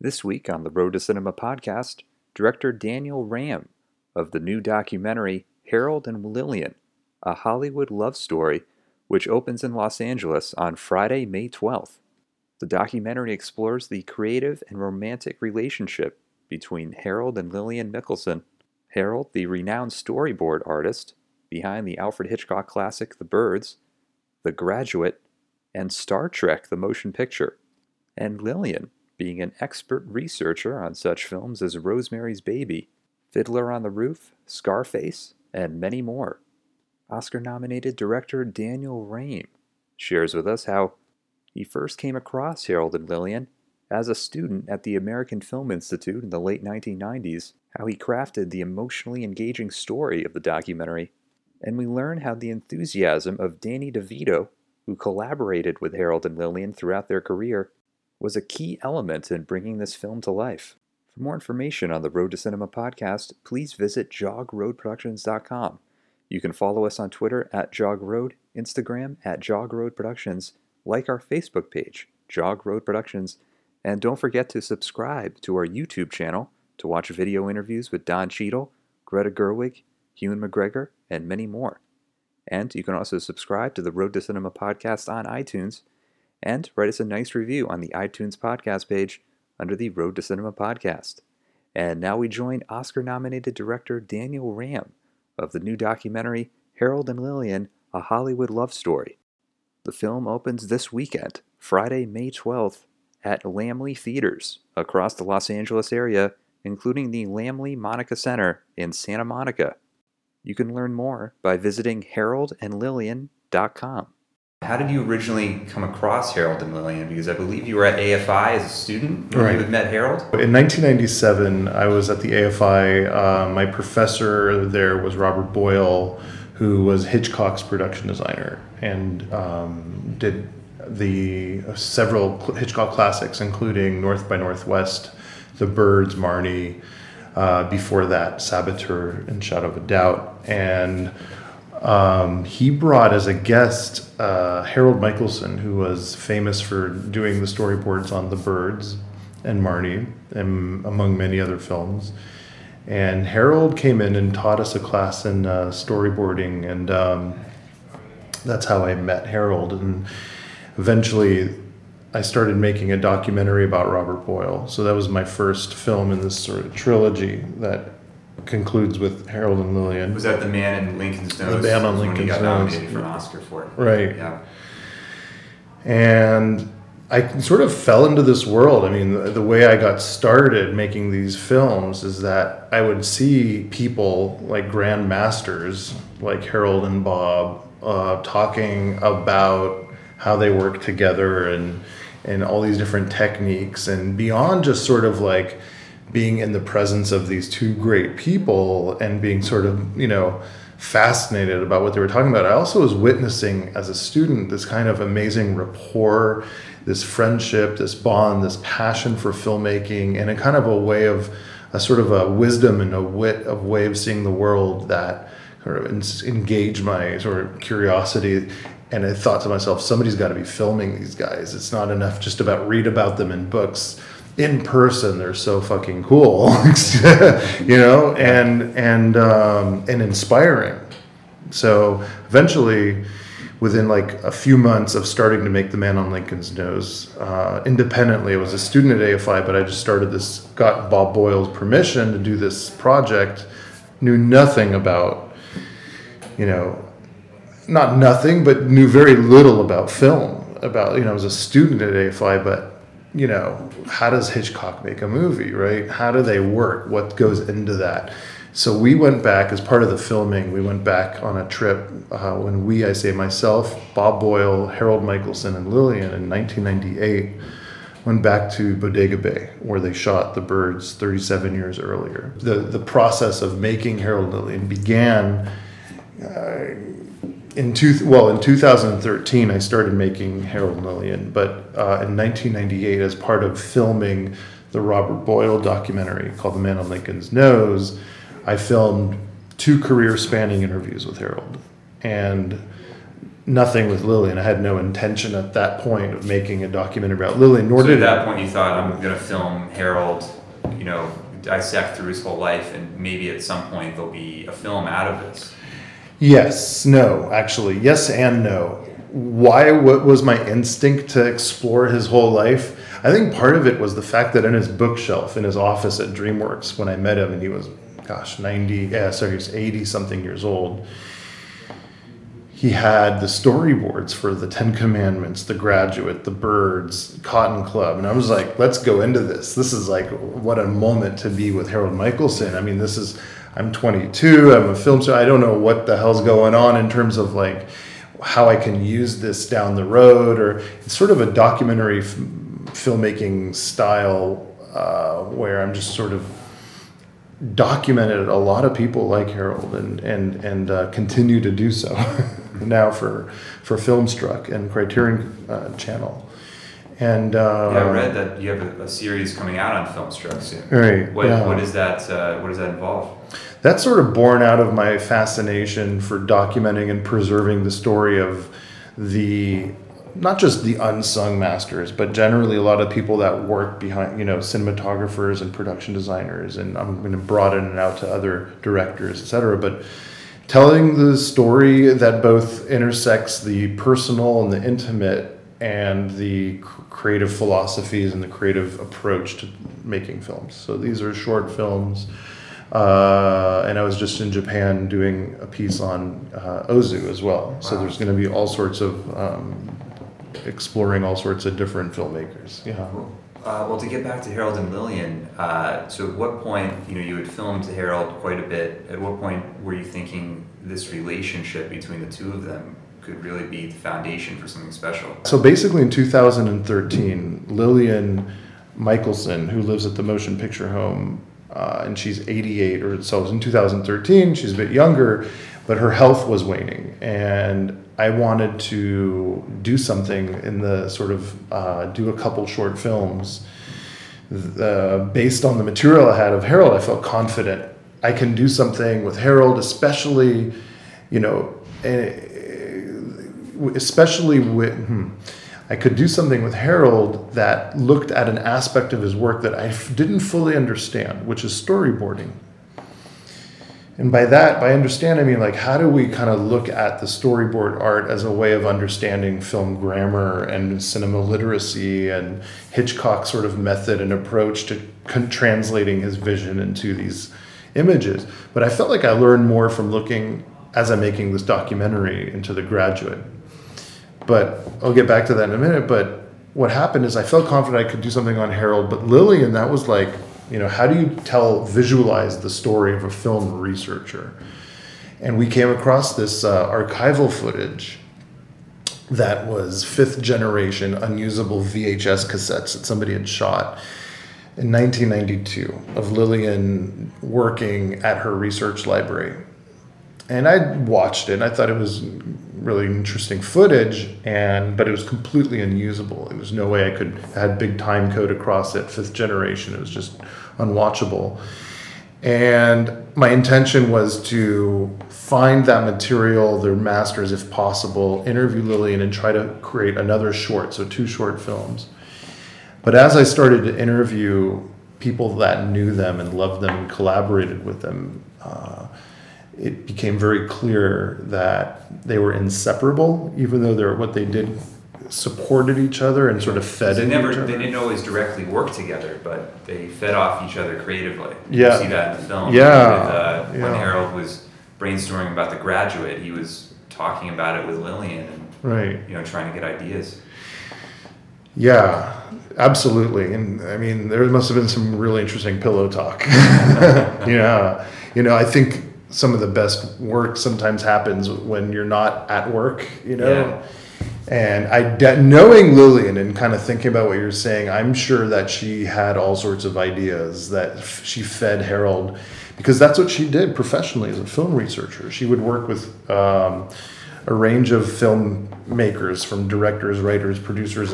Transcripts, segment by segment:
This week on the Road to Cinema podcast, director Daniel Raim of the new documentary Harold and Lillian: A Hollywood Love Story, which opens in Los Angeles on Friday, May 12th. The documentary explores the creative and romantic relationship between Harold and Lillian Michelson. Harold, the renowned storyboard artist behind the Alfred Hitchcock classic The Birds, The Graduate, and Star Trek: The Motion Picture, and Lillian, being an expert researcher on such films as Rosemary's Baby, Fiddler on the Roof, Scarface, and many more. Oscar-nominated director Daniel Raim shares with us how he first came across Harold and Lillian as a student at the American Film Institute in the late 1990s, how he crafted the emotionally engaging story of the documentary, and we learn how the enthusiasm of Danny DeVito, who collaborated with Harold and Lillian throughout their career, was a key element in bringing this film to life. For more information on the Road to Cinema podcast, please visit jogroadproductions.com. You can follow us on Twitter at Jog Road, Instagram at Jog Road Productions, like our Facebook page, Jog Road Productions, and don't forget to subscribe to our YouTube channel to watch video interviews with Don Cheadle, Greta Gerwig, Ewan McGregor, and many more. And you can also subscribe to the Road to Cinema podcast on iTunes, and write us a nice review on the iTunes podcast page under the Road to Cinema podcast. And now we join Oscar-nominated director Daniel Raim of the new documentary Harold and Lillian: A Hollywood Love Story. The film opens this weekend, Friday, May 12th, at Laemmle Theaters across the Los Angeles area, including the Laemmle Monica Center in Santa Monica. You can learn more by visiting haroldandlillian.com. How did you originally come across Harold and Lillian? Because I believe you were at AFI as a student when you had met Harold. In 1997, I was at the AFI. My professor there was Robert Boyle, who was Hitchcock's production designer and did the several Hitchcock classics, including North by Northwest, The Birds, Marnie, before that, Saboteur and Shadow of a Doubt. And he brought as a guest Harold Michelson, who was famous for doing the storyboards on The Birds and Marnie, and among many other films. And Harold came in and taught us a class in storyboarding, and that's how I met Harold. And eventually I started making a documentary about Robert Boyle. So that was my first film in this sort of trilogy that concludes with Harold and Lillian. Was that The Man on Lincoln's Nose? The Man on Lincoln's Nose. When he got nominated for an Oscar for it. Right. Yeah. And I sort of fell into this world. I mean, the way I got started making these films is that I would see people like grandmasters, like Harold and Bob, talking about how they work together and all these different techniques, and beyond just sort of like being in the presence of these two great people and being sort of, you know, fascinated about what they were talking about. I also was witnessing as a student this kind of amazing rapport, this friendship, this bond, this passion for filmmaking, and a kind of a way of a sort of a wisdom and a wit of way of seeing the world that sort of engaged my sort of curiosity. And I thought to myself, somebody's got to be filming these guys. It's not enough just about read about them in books. In person, they're so fucking cool, you know, and inspiring. So eventually, within like a few months of starting to make The Man on Lincoln's Nose independently, I was a student at AFI, but I just started this, got Bob Boyle's permission to do this project, knew nothing about, you know, not nothing, but knew very little about film, about, you know, I was a student at AFI, but you know, how does Hitchcock make a movie, right? How do they work? What goes into that? So we went back, as part of the filming, we went back on a trip when I say myself, Bob Boyle, Harold Michelson, and Lillian in 1998, went back to Bodega Bay, where they shot The Birds 37 years earlier. The process of making Harold and Lillian began in 2013, I started making Harold and Lillian, but in 1998, as part of filming the Robert Boyle documentary called The Man on Lincoln's Nose, I filmed 2 career-spanning interviews with Harold. And nothing with Lillian. I had no intention at that point of making a documentary about Lillian, nor did I. So at that point you thought, I'm going to film Harold, you know, dissect through his whole life, and maybe at some point there'll be a film out of this. Yes, no, actually. Yes and no. Why, what was my instinct to explore his whole life? I think part of it was the fact that in his bookshelf, in his office at DreamWorks, when I met him, and he was, gosh, 80-something years old, he had the storyboards for the 10 Commandments, The Graduate, The Birds, Cotton Club. And I was like, let's go into this. This is like, what a moment to be with Harold Michelson. I mean, this is, I'm 22, I'm a film star. I don't know what the hell's going on in terms of like how I can use this down the road. Or it's sort of a documentary filmmaking style where I'm just sort of documented a lot of people like Harold and continue to do so now for Filmstruck and Criterion Channel. And yeah, I read that you have a series coming out on Filmstruck soon. Right. What does that involve? That's sort of born out of my fascination for documenting and preserving the story of the, not just the unsung masters, but generally a lot of people that work behind, you know, cinematographers and production designers, and I'm going to broaden it out to other directors, etc. But telling the story that both intersects the personal and the intimate and the creative philosophies and the creative approach to making films. So these are short films. And I was just in Japan doing a piece on Ozu as well. Wow. So there's going to be all sorts of exploring all sorts of different filmmakers. Yeah. Well, to get back to Harold and Lillian, so at what point, you know, you had filmed Harold quite a bit. At what point were you thinking this relationship between the two of them could really be the foundation for something special? So basically in 2013, Lillian Michelson, who lives at the Motion Picture Home, and she's 88 or so, in 2013, she's a bit younger, but her health was waning. And I wanted to do something in the sort of, do a couple short films. Based on the material I had of Harold, I felt confident I can do something with Harold, especially, you know, I could do something with Harold that looked at an aspect of his work that I didn't fully understand, which is storyboarding. And by that, by understand, I mean, like, how do we kind of look at the storyboard art as a way of understanding film grammar and cinema literacy and Hitchcock's sort of method and approach to translating his vision into these images. But I felt like I learned more from looking, as I'm making this documentary, into The Graduate. But I'll get back to that in a minute. But what happened is I felt confident I could do something on Harold, but Lillian, that was like, you know, how do you visualize the story of a film researcher? And we came across this archival footage that was 5th generation unusable VHS cassettes that somebody had shot in 1992 of Lillian working at her research library. And I watched it and I thought it was really interesting footage, but it was completely unusable. There was no way I had big time code across it, 5th generation. It was just unwatchable. And my intention was to find that material, their masters if possible, interview Lillian and try to create another short, so 2 short films. But as I started to interview people that knew them and loved them and collaborated with them, it became very clear that they were inseparable, even though what they did supported each other and sort of fed into each other. They didn't always directly work together, but they fed off each other creatively. Yeah. You see that in the film. Yeah. When Harold was brainstorming about The Graduate, he was talking about it with Lillian and right. You know, trying to get ideas. Yeah, absolutely. And I mean, there must have been some really interesting pillow talk. Yeah. You know, I think some of the best work sometimes happens when you're not at work, you know? Yeah. And knowing Lillian and kind of thinking about what you're saying, I'm sure that she had all sorts of ideas that she fed Harold, because that's what she did professionally as a film researcher. She would work with a range of filmmakers, from directors, writers, producers,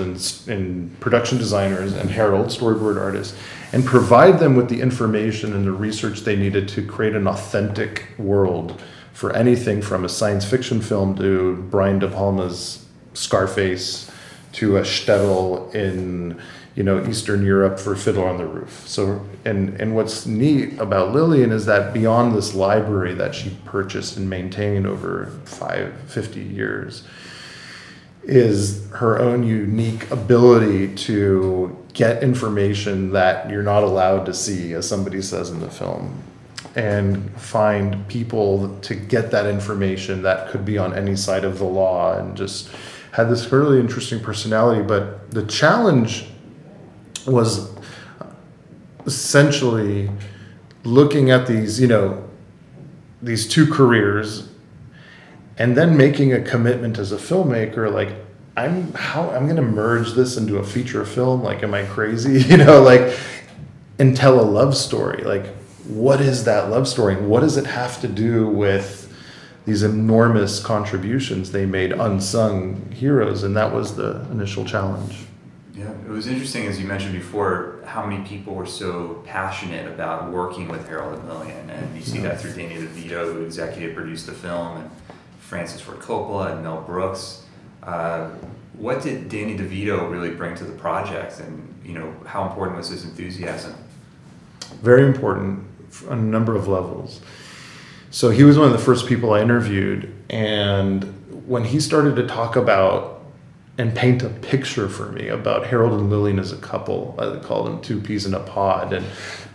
and production designers, and Harold, storyboard artists, and provide them with the information and the research they needed to create an authentic world for anything from a science fiction film to Brian De Palma's Scarface to a shtetl in, Eastern Europe for Fiddler on the Roof. So, and what's neat about Lillian is that beyond this library that she purchased and maintained over 50 years is her own unique ability to get information that you're not allowed to see, as somebody says in the film, and find people to get that information that could be on any side of the law, and just had this really interesting personality. But the challenge was essentially looking at these, these two careers, and then making a commitment as a filmmaker, like, I'm going to merge this into a feature film. Like, am I crazy? And tell a love story. Like, what is that love story? And what does it have to do with these enormous contributions they made, unsung heroes? And that was the initial challenge. Yeah, it was interesting, as you mentioned before, how many people were so passionate about working with Harold and Lillian. And you see that through Danny DeVito, who executive produced the film, and Francis Ford Coppola and Mel Brooks. What did Danny DeVito really bring to the project, and how important was his enthusiasm? Very important on a number of levels. So he was one of the first people I interviewed, and when he started to talk about and paint a picture for me about Harold and Lillian as a couple, I call them two peas in a pod, and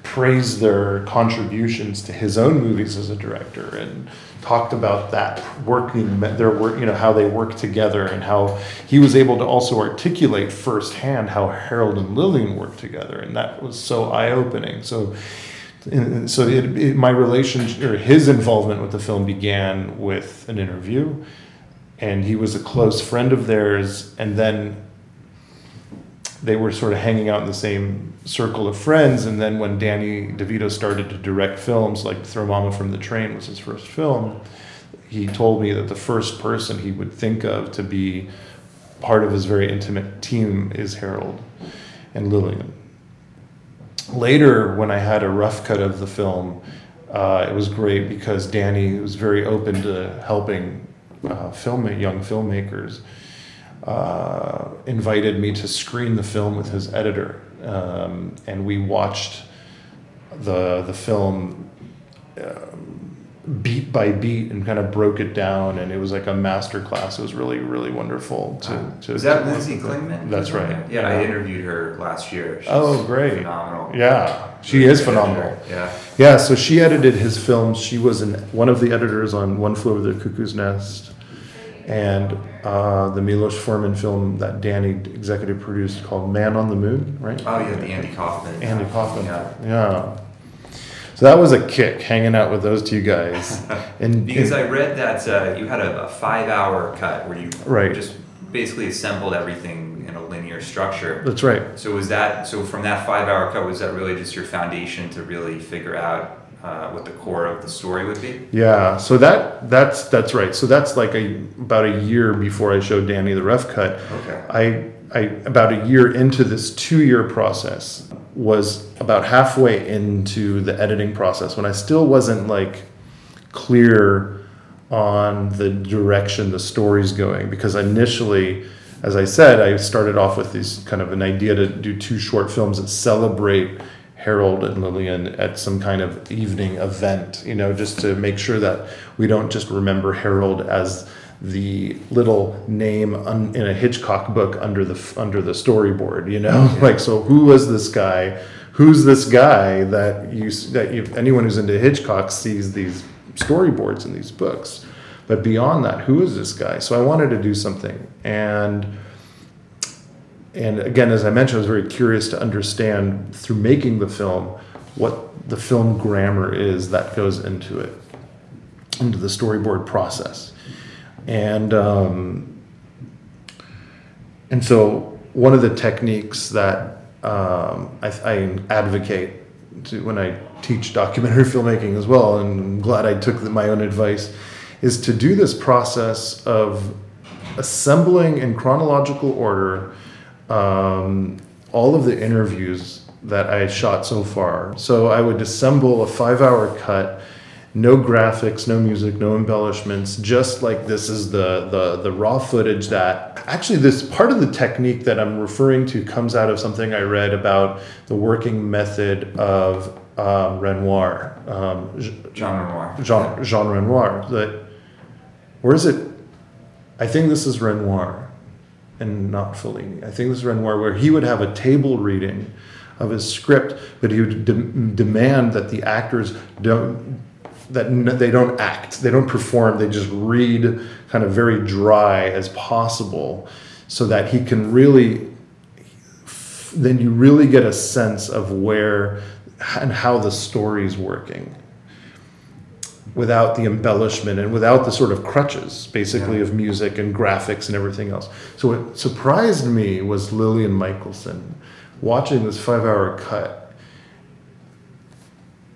praised their contributions to his own movies as a director, and talked about that working, their work, how they work together, and how he was able to also articulate firsthand how Harold and Lillian worked together, and that was so eye-opening. So my relationship, or his involvement with the film, began with an interview, and he was a close friend of theirs, and then they were sort of hanging out in the same circle of friends. And then when Danny DeVito started to direct films, like Throw Mama from the Train was his first film, he told me that the first person he would think of to be part of his very intimate team is Harold and Lillian. Later, when I had a rough cut of the film, it was great because Danny was very open to helping young filmmakers. Invited me to screen the film with his editor, and we watched the film beat by beat and kind of broke it down, and it was like a master class. It was really, really wonderful. Is that Lindsay Klingman? That's right. Yeah, I interviewed her last year. She's great! Phenomenal. Yeah, she is phenomenal. Editor. Yeah. So she edited his films. She was one of the editors on One Flew Over the Cuckoo's Nest. And the Milos Forman film that Danny executive produced called Man on the Moon, right? Oh, yeah, the Andy Kaufman. Yeah. So that was a kick, hanging out with those two guys. Because I read that you had a 5-hour cut where you just basically assembled everything in a linear structure. That's right. So from that 5-hour cut, was that really just your foundation to really figure out what the core of the story would be? Yeah, so that's right. So that's like about a year before I showed Danny the rough cut. Okay. I about a year into this 2-year process, was about halfway into the editing process when I still wasn't clear on the direction the story's going, because initially, as I said, I started off with this kind of an idea to do 2 short films that celebrate Harold and Lillian at some kind of evening event, just to make sure that we don't just remember Harold as the little name in a Hitchcock book under the storyboard, Yeah. So who was this guy? Who's this guy that anyone who's into Hitchcock sees these storyboards in these books? But beyond that, who is this guy? So I wanted to do something, and again, as I mentioned, I was very curious to understand through making the film what the film grammar is that goes into the storyboard process. And so one of the techniques that I advocate when I teach documentary filmmaking as well, and I'm glad I took my own advice, is to do this process of assembling in chronological order all of the interviews that I shot so far. So I would assemble a 5-hour cut No graphics, no music, no embellishments, just like this is the raw footage that... Actually, this part of the technique that I'm referring to comes out of something I read about the working method of Renoir. Jean Renoir. Where is it? I think this is Renoir and not Fellini. I think this is Renoir, where he would have a table reading of his script, but he would demand that the actors don't act, they don't perform, they just read kind of very dry as possible, so that he can really, then you really get a sense of where and how the story's working without the embellishment and without the sort of crutches, basically, of music and graphics and everything else. So what surprised me was Lillian Michelson. Watching this 5-hour cut,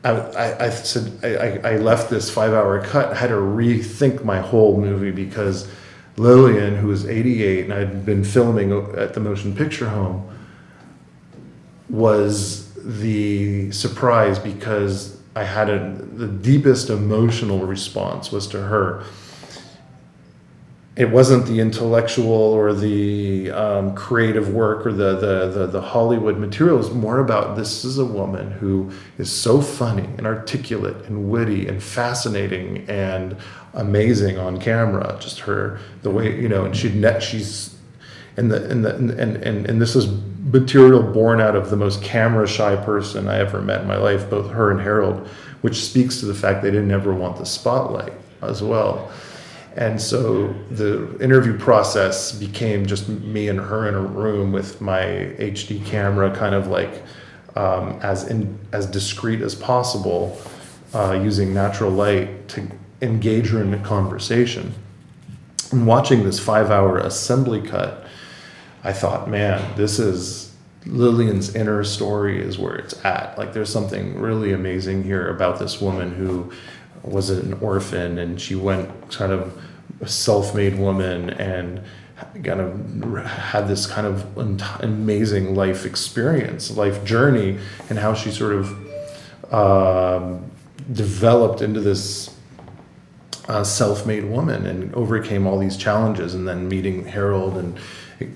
I said I left this 5-hour cut, had to rethink my whole movie, because Lillian, who was 88 and I'd been filming at the Motion Picture Home, was the surprise, because I had the deepest emotional response was to her. It wasn't the intellectual or the creative work or the Hollywood material. It was more about, this is a woman who is so funny and articulate and witty and fascinating and amazing on camera. Just her, the way, you know, and she's this is material born out of the most camera shy person I ever met in my life, both her and Harold, which speaks to the fact they didn't ever want the spotlight as well. And so the interview process became just me and her in a room with my HD camera, kind of like as discreet as possible, using natural light to engage her in a conversation. And watching this 5-hour assembly cut, I thought, man, this is Lillian's inner story is where it's at. Like, there's something really amazing here about this woman who was an orphan, and she went kind of a self-made woman and kind of had this kind of amazing life experience, life journey, and how she sort of developed into this self-made woman and overcame all these challenges, and then meeting Harold and,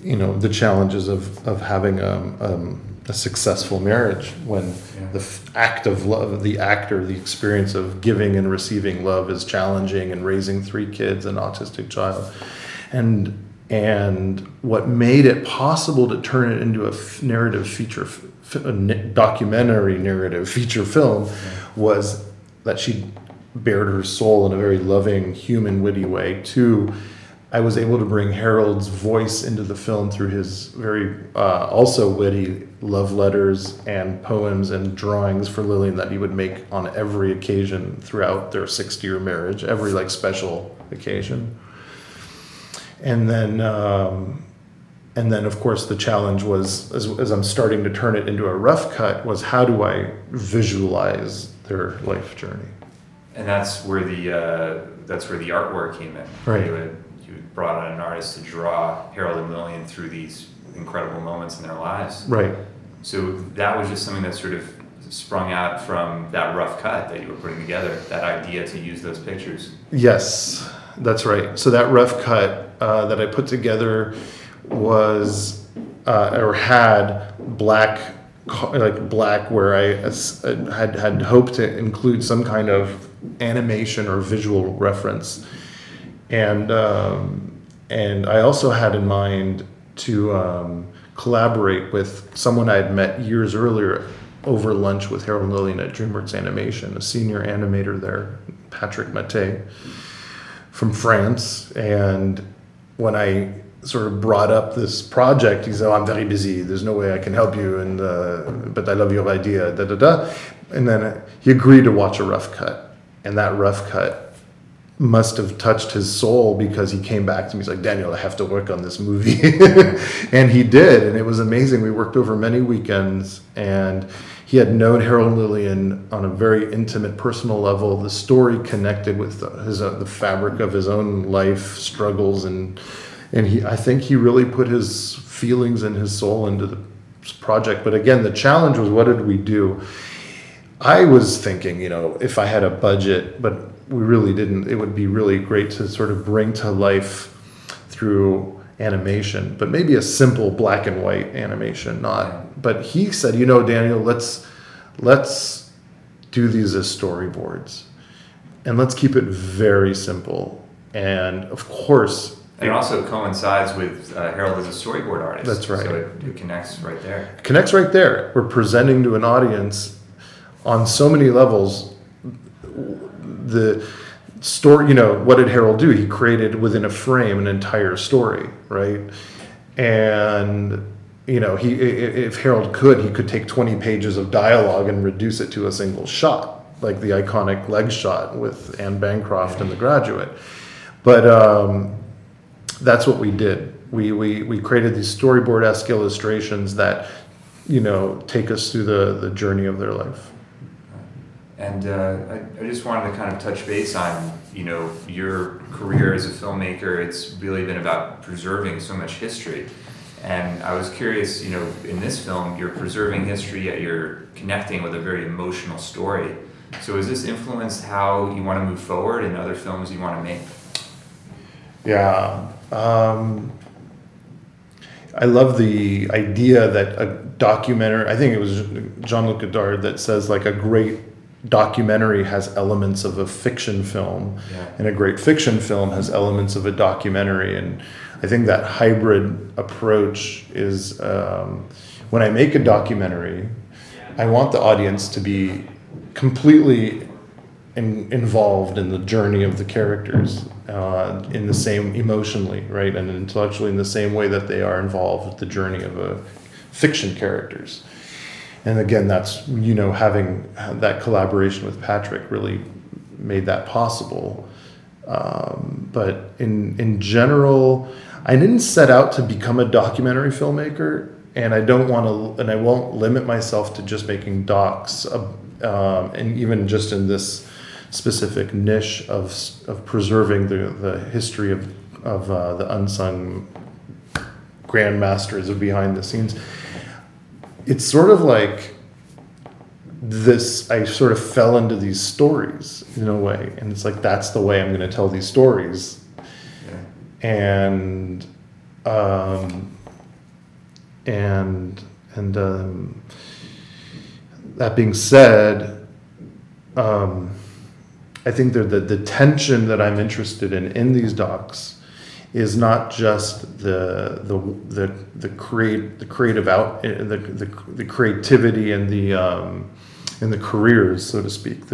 you know, the challenges of having a successful marriage, when the act of love, the act or the experience of giving and receiving love is challenging, and raising 3 kids, an autistic child. And what made it possible to turn it into a documentary narrative feature film was that she bared her soul in a very loving, human, witty way. Too, I was able to bring Harold's voice into the film through his very also witty love letters and poems and drawings for Lillian that he would make on every occasion throughout their 6-year marriage, every like special occasion. And then of course the challenge was, as I'm starting to turn it into a rough cut, was how do I visualize their life journey? And that's where the artwork came in. Right. Brought on an artist to draw Harold and Lillian through these incredible moments in their lives. Right. So that was just something that sort of sprung out from that rough cut that you were putting together, that idea to use those pictures. Yes, that's right. So that rough cut that I put together was, or had black where I had hoped to include some kind of animation or visual reference. And I also had in mind to collaborate with someone I had met years earlier over lunch with Harold and Lillian at DreamWorks Animation, a senior animator there, Patrick Maté, from France. And when I sort of brought up this project, he said, "Oh, I'm very busy. There's no way I can help you. And but I love your idea." And then he agreed to watch a rough cut, and that rough cut must have touched his soul, because he came back to me. He's like, "Daniel, I have to work on this movie." And he did, and it was amazing. We worked over many weekends, and he had known Harold and Lillian on a very intimate, personal level. The story connected with the fabric of his own life struggles, and I think he really put his feelings and his soul into the project. But again, the challenge was, what did we do? I was thinking, you know, if I had a budget, but we really didn't, it would be really great to sort of bring to life through animation, but maybe a simple black and white animation, not, but he said, you know, Daniel, let's do these as storyboards and let's keep it very simple. And of course, and it also coincides with Harold as a storyboard artist. That's right. So it connects right there. It connects right there. We're presenting to an audience on so many levels. The story, you know, what did Harold do? He created within a frame an entire story, right? And, you know, he, if Harold could, he could take 20 pages of dialogue and reduce it to a single shot, like the iconic leg shot with Anne Bancroft in The Graduate. But, that's what we did. We created these storyboard-esque illustrations that, you know, take us through the journey of their life. And I just wanted to kind of touch base on, you know, your career as a filmmaker. It's really been about preserving so much history. And I was curious, you know, in this film, you're preserving history, yet you're connecting with a very emotional story. So has this influenced how you want to move forward in other films you want to make? Yeah. I love the idea that a documentary, I think it was Jean-Luc Godard that says like a great documentary has elements of a fiction film, yeah, and a great fiction film has elements of a documentary. And I think that hybrid approach is, when I make a documentary, I want the audience to be completely involved in the journey of the characters, in the same emotionally, right, and intellectually in the same way that they are involved with the journey of a fiction characters. And again, that's, you know, having that collaboration with Patrick really made that possible. But in general, I didn't set out to become a documentary filmmaker, and I don't want to, and I won't limit myself to just making docs, and even just in this specific niche of preserving the history of the unsung grandmasters of behind the scenes. It's sort of like this, I sort of fell into these stories in a way, and it's like, that's the way I'm going to tell these stories. Yeah. And that being said, I think that the tension that I'm interested in these docs is not just the creativity and the careers, so to speak,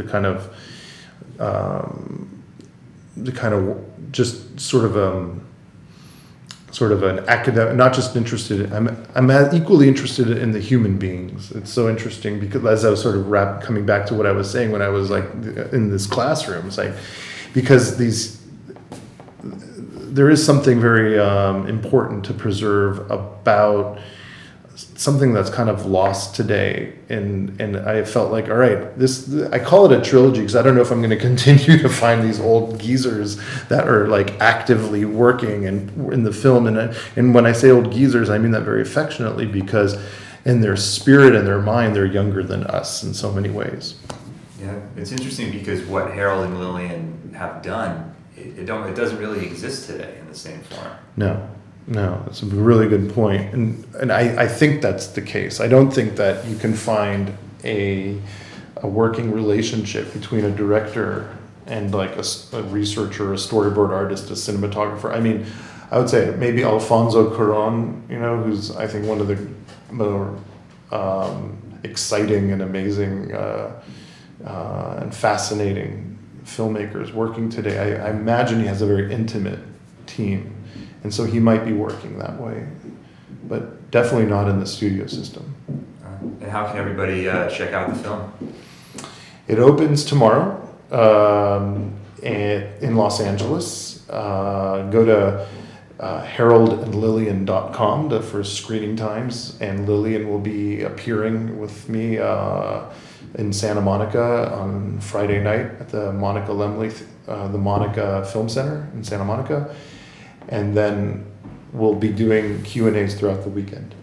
sort of an academic, not just interested, I'm equally interested in the human beings. It's so interesting because as I was sort of coming back to what I was saying when I was like in this classroom, it's like, because there is something very important to preserve about something that's kind of lost today. And I felt like, all right, this, I call it a trilogy because I don't know if I'm going to continue to find these old geezers that are like actively working and in the film. And when I say old geezers, I mean that very affectionately, because in their spirit and their mind, they're younger than us in so many ways. Yeah, it's interesting because what Harold and Lillian have done, it doesn't really exist today in the same form. No, that's a really good point. And I think that's the case. I don't think that you can find a working relationship between a director and like a researcher, a storyboard artist, a cinematographer. I mean, I would say maybe Alfonso Cuarón, you know, who's I think one of the more exciting and amazing and fascinating filmmakers working today. I imagine he has a very intimate team. And so he might be working that way, but definitely not in the studio system. And how can everybody check out the film? It opens tomorrow in Los Angeles. Go to haroldandlillian.com for screening times, and Lillian will be appearing with me in Santa Monica on Friday night at the the Monica Film Center in Santa Monica. And then we'll be doing Q&As throughout the weekend.